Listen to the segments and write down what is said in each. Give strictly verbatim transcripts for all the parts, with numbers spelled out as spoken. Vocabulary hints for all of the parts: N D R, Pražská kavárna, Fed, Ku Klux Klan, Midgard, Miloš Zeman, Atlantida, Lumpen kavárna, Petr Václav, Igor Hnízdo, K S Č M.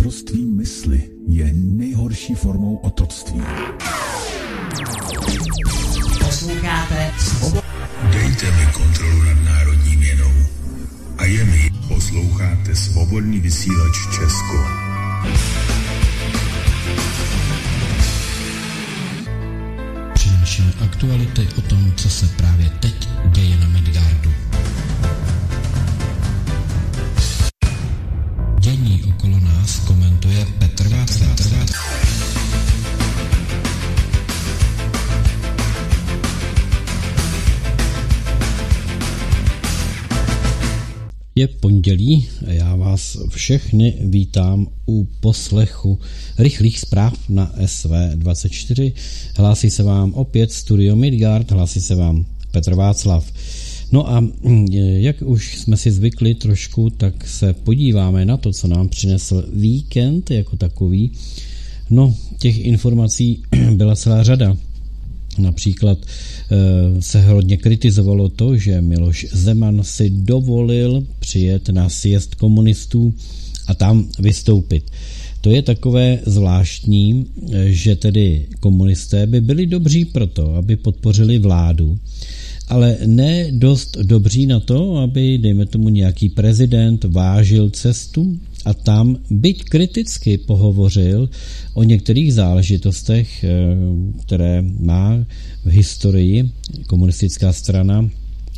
Otroctví mysli je nejhorší formou otroctví. Posloucháte Svobodu. Dejte mi kontrolu nad národní měnou. A je mi. Posloucháte Svobodný vysílač Česko. Přinášíme aktuality o tom, co se právě teď děje na Midgardu. Dění okolo nás komentuje Petr Václav. Je pondělí a já vás všechny vítám u poslechu rychlých zpráv na S V dvacet čtyři. Hlásí se vám opět studio Midgard, hlásí se vám Petr Václav. No a jak už jsme si zvykli trošku, tak se podíváme na to, co nám přinesl víkend jako takový. No, těch informací byla celá řada. Například se hodně kritizovalo to, že Miloš Zeman si dovolil přijet na sjezd komunistů a tam vystoupit. To je takové zvláštní, že tedy komunisté by byli dobří proto, aby podpořili vládu, ale ne dost dobří na to, aby, dejme tomu, nějaký prezident vážil cestu a tam byť kriticky pohovořil o některých záležitostech, které má v historii komunistická strana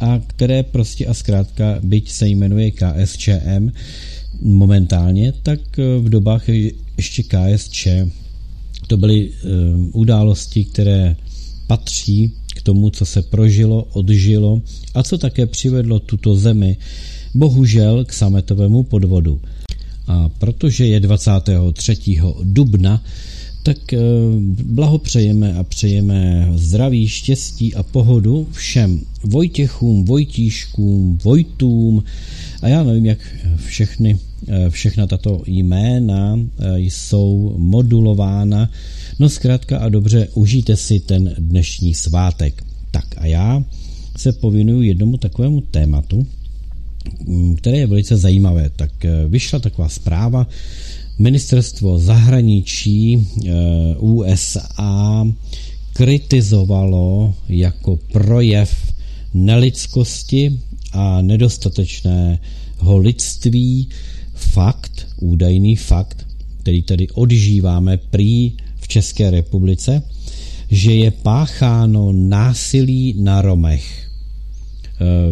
a které prostě a zkrátka, byť se jmenuje K S Č M momentálně, tak v dobách ještě K S Č to byly události, které patří k tomu, co se prožilo, odžilo a co také přivedlo tuto zemi bohužel k sametovému podvodu. A protože je dvacátého třetího dubna, tak blahopřejeme a přejeme zdraví, štěstí a pohodu všem Vojtěchům, Vojtíškům, Vojtům a já nevím, jak všechny, všechna tato jména jsou modulována. No zkrátka a dobře, užijte si ten dnešní svátek. Tak a já se povinuju jednomu takovému tématu, které je velice zajímavé. Tak vyšla taková zpráva, ministerstvo zahraničí U S A kritizovalo jako projev nelidskosti a nedostatečného lidství fakt, údajný fakt, který tady odžíváme prý v České republice, že je pácháno násilí na Romech.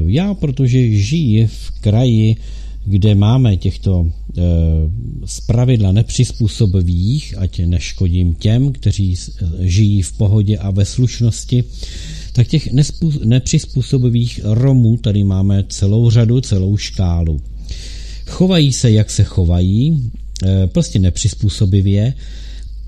Já, protože žiji v kraji, kde máme těchto zpravidla nepřizpůsobivých, ať neškodím těm, kteří žijí v pohodě a ve slušnosti, tak těch nepřizpůsobivých Romů tady máme celou řadu, celou škálu. Chovají se, jak se chovají, prostě nepřizpůsobivě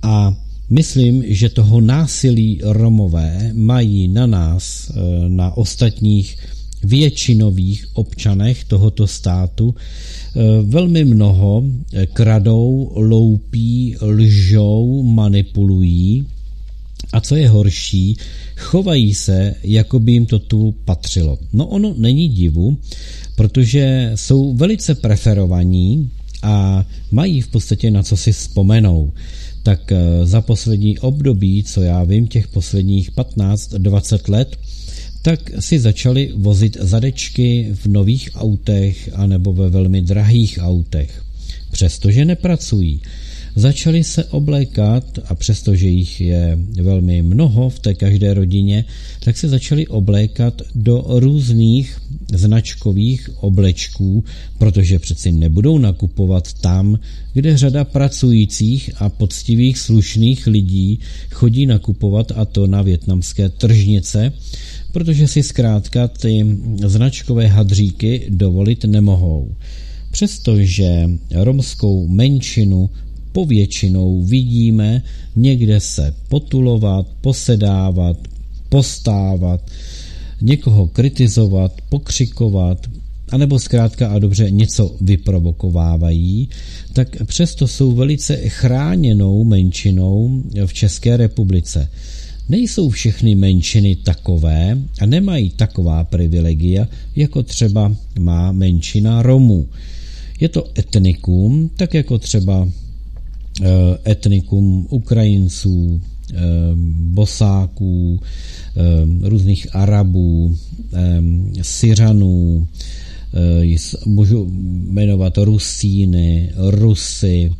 a myslím, že toho násilí Romové mají na nás, na ostatních většinových občanech tohoto státu velmi mnoho. Kradou, loupí, lžou, manipulují a co je horší, chovají se, jako by jim to tu patřilo. No ono není divu, protože jsou velice preferovaní a mají v podstatě na co si vzpomenou. Tak za poslední období, co já vím, těch posledních patnáct dvacet let, tak si začali vozit zadečky v nových autech anebo ve velmi drahých autech. Přestože nepracují, začali se oblékat a přestože jich je velmi mnoho v té každé rodině, tak se začali oblékat do různých značkových oblečků, protože přeci nebudou nakupovat tam, kde řada pracujících a poctivých slušných lidí chodí nakupovat, a to na vietnamské tržnice, protože si zkrátka ty značkové hadříky dovolit nemohou. Přestože romskou menšinu povětšinou vidíme někde se potulovat, posedávat, postávat, někoho kritizovat, pokřikovat, anebo zkrátka a dobře něco vyprovokovávají, tak přesto jsou velice chráněnou menšinou v České republice. Nejsou všechny menšiny takové a nemají taková privilegia, jako třeba má menšina Romů. Je to etnikum, tak jako třeba etnikum Ukrajinců, Bosáků, různých Arabů, Syřanů, můžu jmenovat Rusíny, Rusy,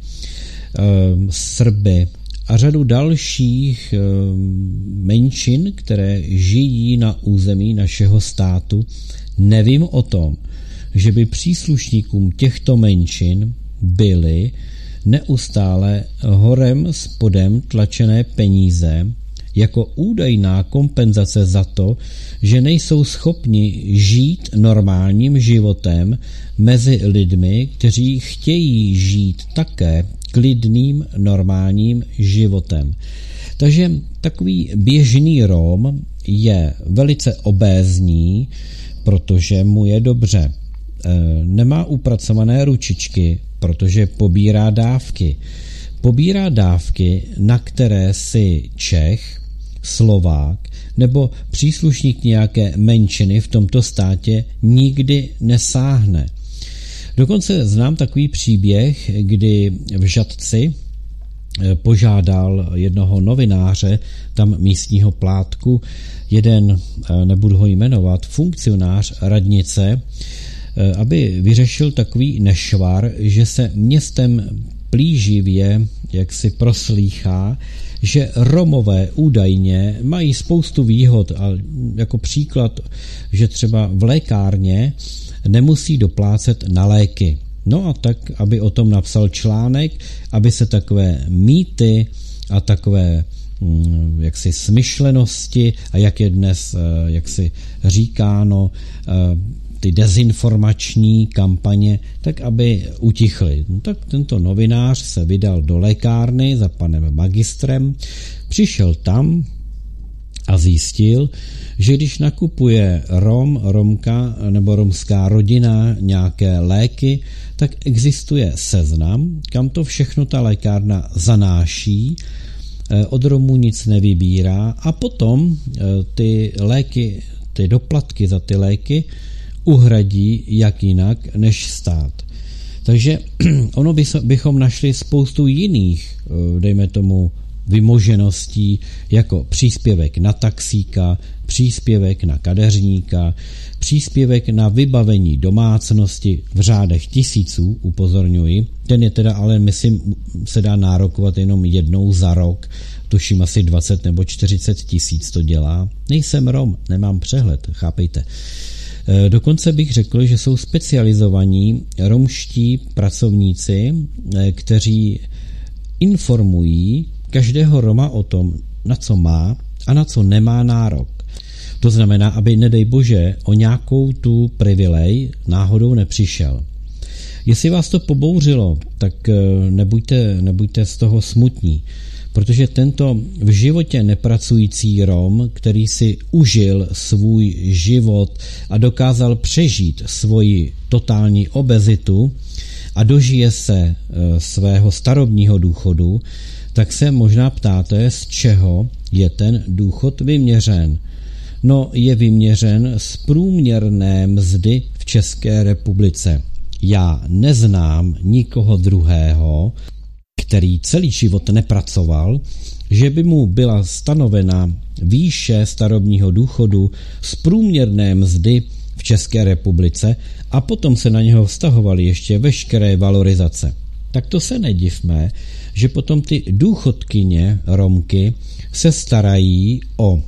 Srby a řadu dalších menšin, které žijí na území našeho státu. Nevím o tom, že by příslušníkům těchto menšin byly neustále horem spodem tlačené peníze jako údajná kompenzace za to, že nejsou schopni žít normálním životem mezi lidmi, kteří chtějí žít také klidným normálním životem. Takže takový běžný Rom je velice obézní, protože mu je dobře. Nemá upracované ručičky, protože pobírá dávky. Pobírá dávky, na které si Čech, Slovák nebo příslušník nějaké menšiny v tomto státě nikdy nesáhne. Dokonce znám takový příběh, kdy v Žatci požádal jednoho novináře, tam místního Plátku, jeden, nebudu ho jmenovat, funkcionář radnice, aby vyřešil takový nešvar, že se městem plíživě, jak si proslýchá, že Romové údajně mají spoustu výhod, a jako příklad, že třeba v lékárně nemusí doplácet na léky. No a tak, aby o tom napsal článek, aby se takové mýty a takové jaksi smyšlenosti a jak je dnes, jak si říkáno, ty dezinformační kampaně, tak aby utichly. No, tak tento novinář se vydal do lékárny za panem magistrem, přišel tam a zjistil, že když nakupuje Rom, Romka nebo romská rodina nějaké léky, tak existuje seznam, kam to všechno ta lékárna zanáší, od Romů nic nevybírá a potom ty léky, ty doplatky za ty léky uhradí jak jinak než stát. Takže ono by, bychom našli spoustu jiných, dejme tomu, vymožeností, jako příspěvek na taxíka, příspěvek na kadeřníka, příspěvek na vybavení domácnosti v řádech tisíců, upozorňuji. Ten je teda, ale myslím, se dá nárokovat jenom jednou za rok, tuším asi dvacet nebo čtyřicet tisíc to dělá. Nejsem Rom, nemám přehled, chápejte. Dokonce bych řekl, že jsou specializovaní romští pracovníci, kteří informují každého Roma o tom, na co má a na co nemá nárok. To znamená, aby, nedej bože, o nějakou tu privilej náhodou nepřišel. Jestli vás to pobouřilo, tak nebuďte, nebuďte z toho smutní, protože tento v životě nepracující Rom, který si užil svůj život a dokázal přežít svoji totální obezitu a dožije se svého starobního důchodu, tak se možná ptáte, z čeho je ten důchod vyměřen. No, je vyměřen z průměrné mzdy v České republice. Já neznám nikoho druhého, který celý život nepracoval, že by mu byla stanovena výše starobního důchodu z průměrné mzdy v České republice a potom se na něho vztahovaly ještě veškeré valorizace. Tak to se nedivme, že potom ty důchodkyně Romky se starají o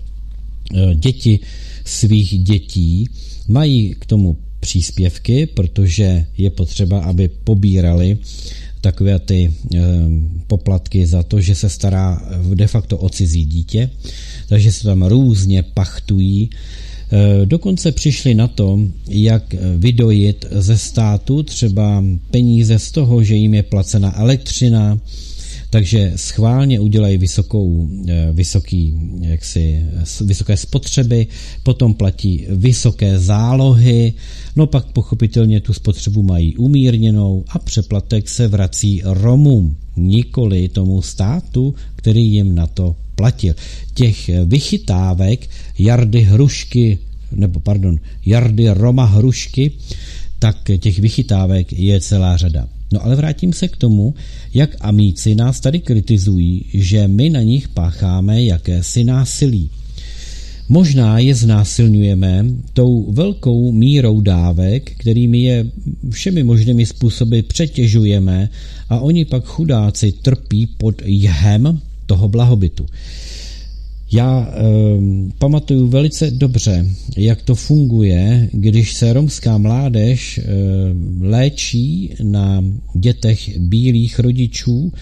děti svých dětí, mají k tomu příspěvky, protože je potřeba, aby pobírali takové ty e, poplatky za to, že se stará de facto o cizí dítě, takže se tam různě pachtují. E, dokonce přišli na to, jak vydojit ze státu třeba peníze z toho, že jim je placena elektřina, takže schválně udělají vysokou, vysoký, jaksi, vysoké spotřeby, potom platí vysoké zálohy, no pak pochopitelně tu spotřebu mají umírněnou a přeplatek se vrací Romům, nikoli tomu státu, který jim na to platil. Těch vychytávek Jardy Hrušky, nebo pardon, Jardy Roma Hrušky, tak těch vychytávek je celá řada. No ale vrátím se k tomu, jak amíci nás tady kritizují, že my na nich pácháme jakési násilí. Možná je znásilňujeme tou velkou mírou dávek, kterými je všemi možnými způsoby přetěžujeme a oni pak chudáci trpí pod jhem toho blahobytu. Já eh, pamatuju velice dobře, jak to funguje, když se romská mládež eh, léčí na dětech bílých rodičů,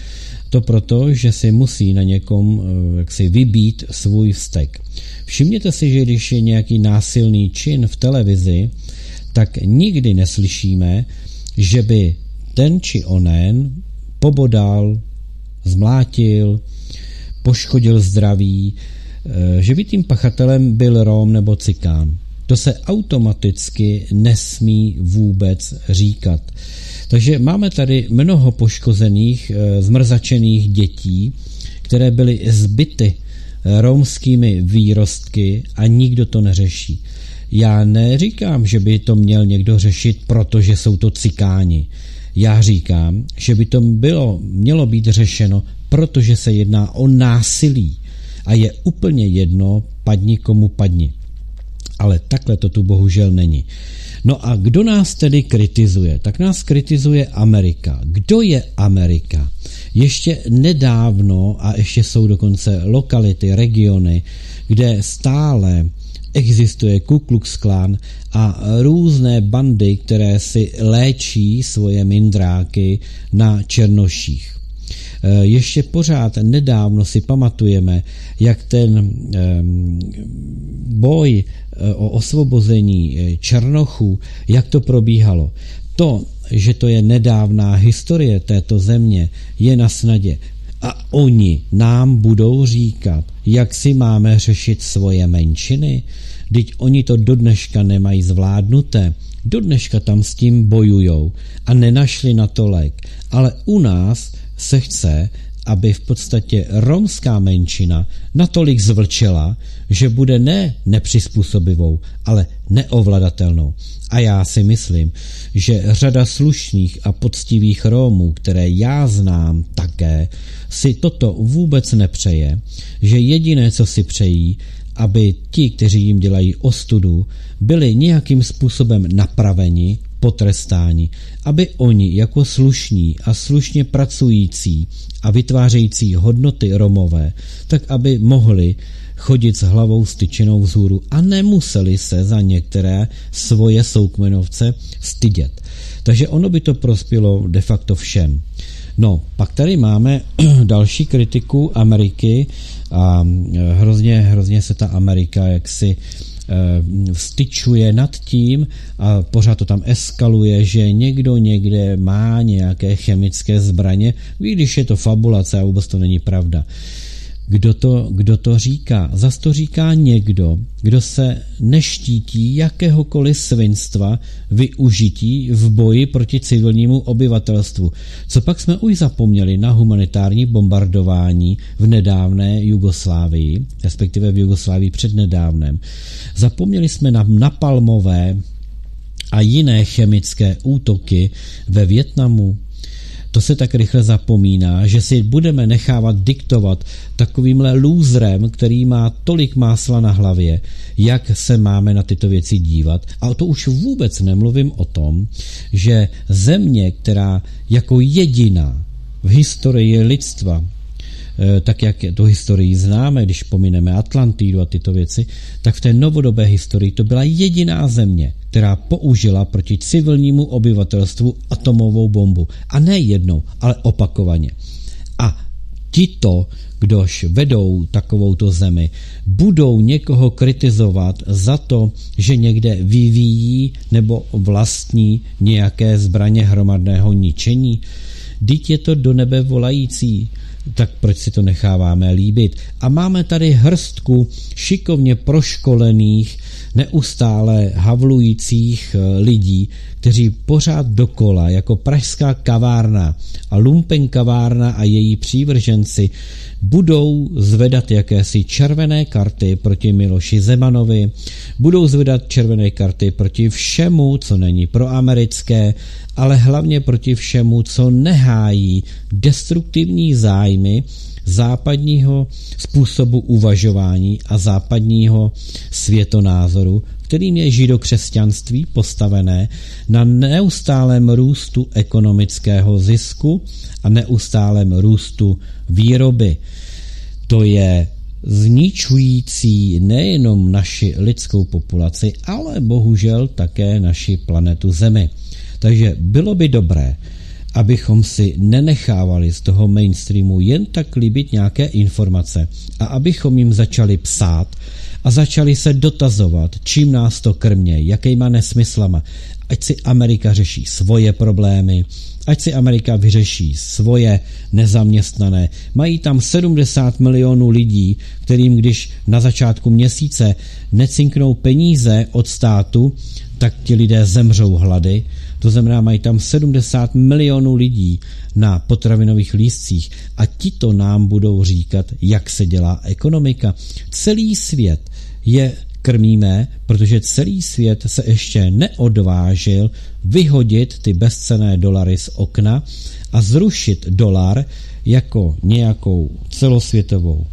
to proto, že si musí na někom eh, jaksi vybít svůj vztek. Všimněte si, že když je nějaký násilný čin v televizi, tak nikdy neslyšíme, že by ten či onen pobodal, zmlátil, poškodil zdraví, že by tím pachatelem byl Róm nebo Cikán. To se automaticky nesmí vůbec říkat. Takže máme tady mnoho poškozených, zmrzačených dětí, které byly zbity romskými výrostky a nikdo to neřeší. Já neříkám, že by to měl někdo řešit, protože jsou to Cikáni. Já říkám, že by to bylo, mělo být řešeno, protože se jedná o násilí a je úplně jedno, padni komu padni. Ale takhle to tu bohužel není. No a kdo nás tedy kritizuje? Tak nás kritizuje Amerika. Kdo je Amerika? Ještě nedávno, a ještě jsou dokonce lokality, regiony, kde stále existuje Ku Klux Klan a různé bandy, které si léčí svoje mindráky na černoších. Ještě pořád nedávno si pamatujeme, jak ten boj o osvobození černochů, jak to probíhalo. To, že to je nedávná historie této země, je na snadě. A oni nám budou říkat, jak si máme řešit svoje menšiny, vždyť oni to do dneška nemají zvládnuté. Do dneška tam s tím bojujou a nenašli na to lék. Ale u nás se chce, aby v podstatě romská menšina natolik zvlčela, že bude ne nepřizpůsobivou, ale neovladatelnou. A já si myslím, že řada slušných a poctivých Rómů, které já znám také, si toto vůbec nepřeje, že jediné, co si přejí, aby ti, kteří jim dělají ostudu, byli nějakým způsobem napraveni, potrestáni, aby oni jako slušní a slušně pracující a vytvářející hodnoty Romové, tak aby mohli chodit s hlavou styčenou vzhůru a nemuseli se za některé svoje soukmenovce stydět. Takže ono by to prospělo de facto všem. No, pak tady máme další kritiku Ameriky a hrozně, hrozně se ta Amerika jaksi vstyčuje nad tím a pořád to tam eskaluje, že někdo někde má nějaké chemické zbraně, když je to fabulace a vůbec to není pravda. Kdo to, kdo to říká? Zas to říká někdo, kdo se neštítí jakéhokoliv svinstva využití v boji proti civilnímu obyvatelstvu. Co pak jsme už zapomněli na humanitární bombardování v nedávné Jugoslávii, respektive v Jugoslávii přednedávném. Zapomněli jsme na napalmové a jiné chemické útoky ve Vietnamu. To se tak rychle zapomíná, že si budeme nechávat diktovat takovýmhle lůzrem, který má tolik másla na hlavě, jak se máme na tyto věci dívat. A to už vůbec nemluvím o tom, že země, která jako jediná v historii lidstva, tak jak tu historii známe, když pomineme Atlantidu a tyto věci, tak v té novodobé historii to byla jediná země, která použila proti civilnímu obyvatelstvu atomovou bombu. A ne jednou, ale opakovaně. A tito, kdož vedou takovouto zemi, budou někoho kritizovat za to, že někde vyvíjí nebo vlastní nějaké zbraně hromadného ničení. Vždyť je to do nebe volající, tak proč si to necháváme líbit? A máme tady hrstku šikovně proškolených, neustále havlujících lidí, kteří pořád dokola jako Pražská kavárna a Lumpen kavárna a její přívrženci budou zvedat jakési červené karty proti Miloši Zemanovi, budou zvedat červené karty proti všemu, co není proamerické, ale hlavně proti všemu, co nehájí destruktivní zájmy západního způsobu uvažování a západního světonázoru, kterým je židokřesťanství postavené na neustálém růstu ekonomického zisku a neustálém růstu výroby. To je zničující nejenom naši lidskou populaci, ale bohužel také naši planetu Zemi. Takže bylo by dobré, abychom si nenechávali z toho mainstreamu jen tak líbit nějaké informace a abychom jim začali psát a začali se dotazovat, čím nás to krmě, jakýma nesmyslama. Ať si Amerika řeší svoje problémy, ať si Amerika vyřeší svoje nezaměstnané. Mají tam sedmdesát milionů lidí, kterým když na začátku měsíce necinknou peníze od státu, tak ti lidé zemřou hlady. To znamená, mají tam sedmdesát milionů lidí na potravinových lístcích a tito nám budou říkat, jak se dělá ekonomika. Celý svět je krmíme, protože celý svět se ještě neodvážil vyhodit ty bezcenné dolary z okna a zrušit dolar jako nějakou celosvětovou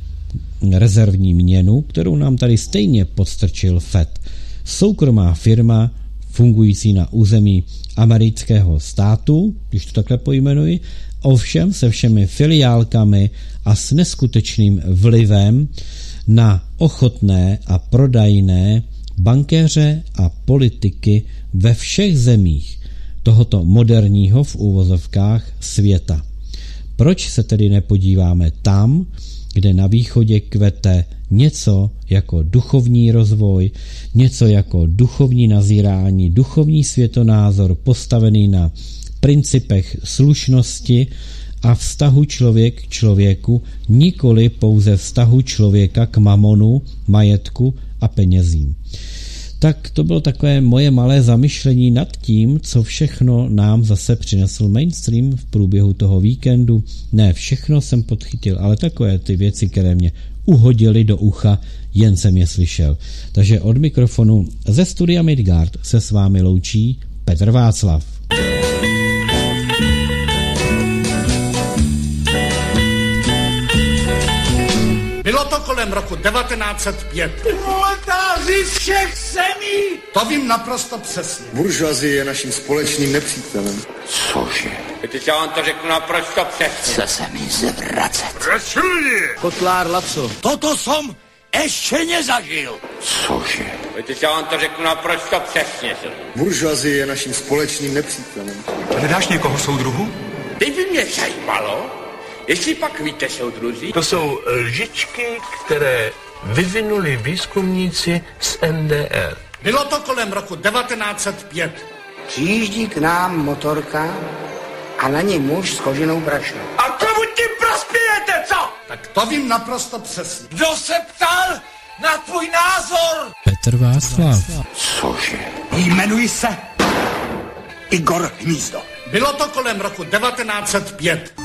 rezervní měnu, kterou nám tady stejně podstrčil Fed. Soukromá firma fungující na území amerického státu, když to takhle pojmenuji, ovšem se všemi filiálkami a s neskutečným vlivem na ochotné a prodajné bankéře a politiky ve všech zemích tohoto moderního v úvozovkách světa. Proč se tedy nepodíváme tam, kde na východě kvete něco jako duchovní rozvoj, něco jako duchovní nazírání, duchovní světonázor postavený na principech slušnosti a vztahu člověk k člověku, nikoli pouze vztahu člověka k mamonu, majetku a penězím. Tak to bylo takové moje malé zamyšlení nad tím, co všechno nám zase přinesl mainstream v průběhu toho víkendu. Ne, všechno jsem podchytil, ale takové ty věci, které mě uhodily do ucha, jen jsem je slyšel. Takže od mikrofonu ze studia Midgard se s vámi loučí Petr Václav. Bylo to kolem roku devatenáct set pět. Proletáři všech zemí! To vím naprosto přesně. Buržoazie je naším společným nepřítelem. Cože? Teď já vám to řeknu naprosto přesně. Co se mi zvracet? Račuji! Kotlár Lapso. Toto jsem ještě nezažil. Cože? Teď já vám to řeknu naprosto přesně. Buržoazie je naším společným nepřítelem. Hledáš někoho soudruhu? Teď by mě zajímalo, jestli pak víte, soudruzi? To jsou lžičky, které vyvinuli výzkumníci z N D R. Bylo to kolem roku devatenáct set pět. Přijíždí k nám motorka a na něj muž s koženou brašnou. A komu tím prospějete, co? Tak to vím naprosto přesně. Kdo se ptal na tvůj názor? Petr Václav. Cože? Jmenuji se Igor Hnízdo. Bylo to kolem roku devatenáct set pět.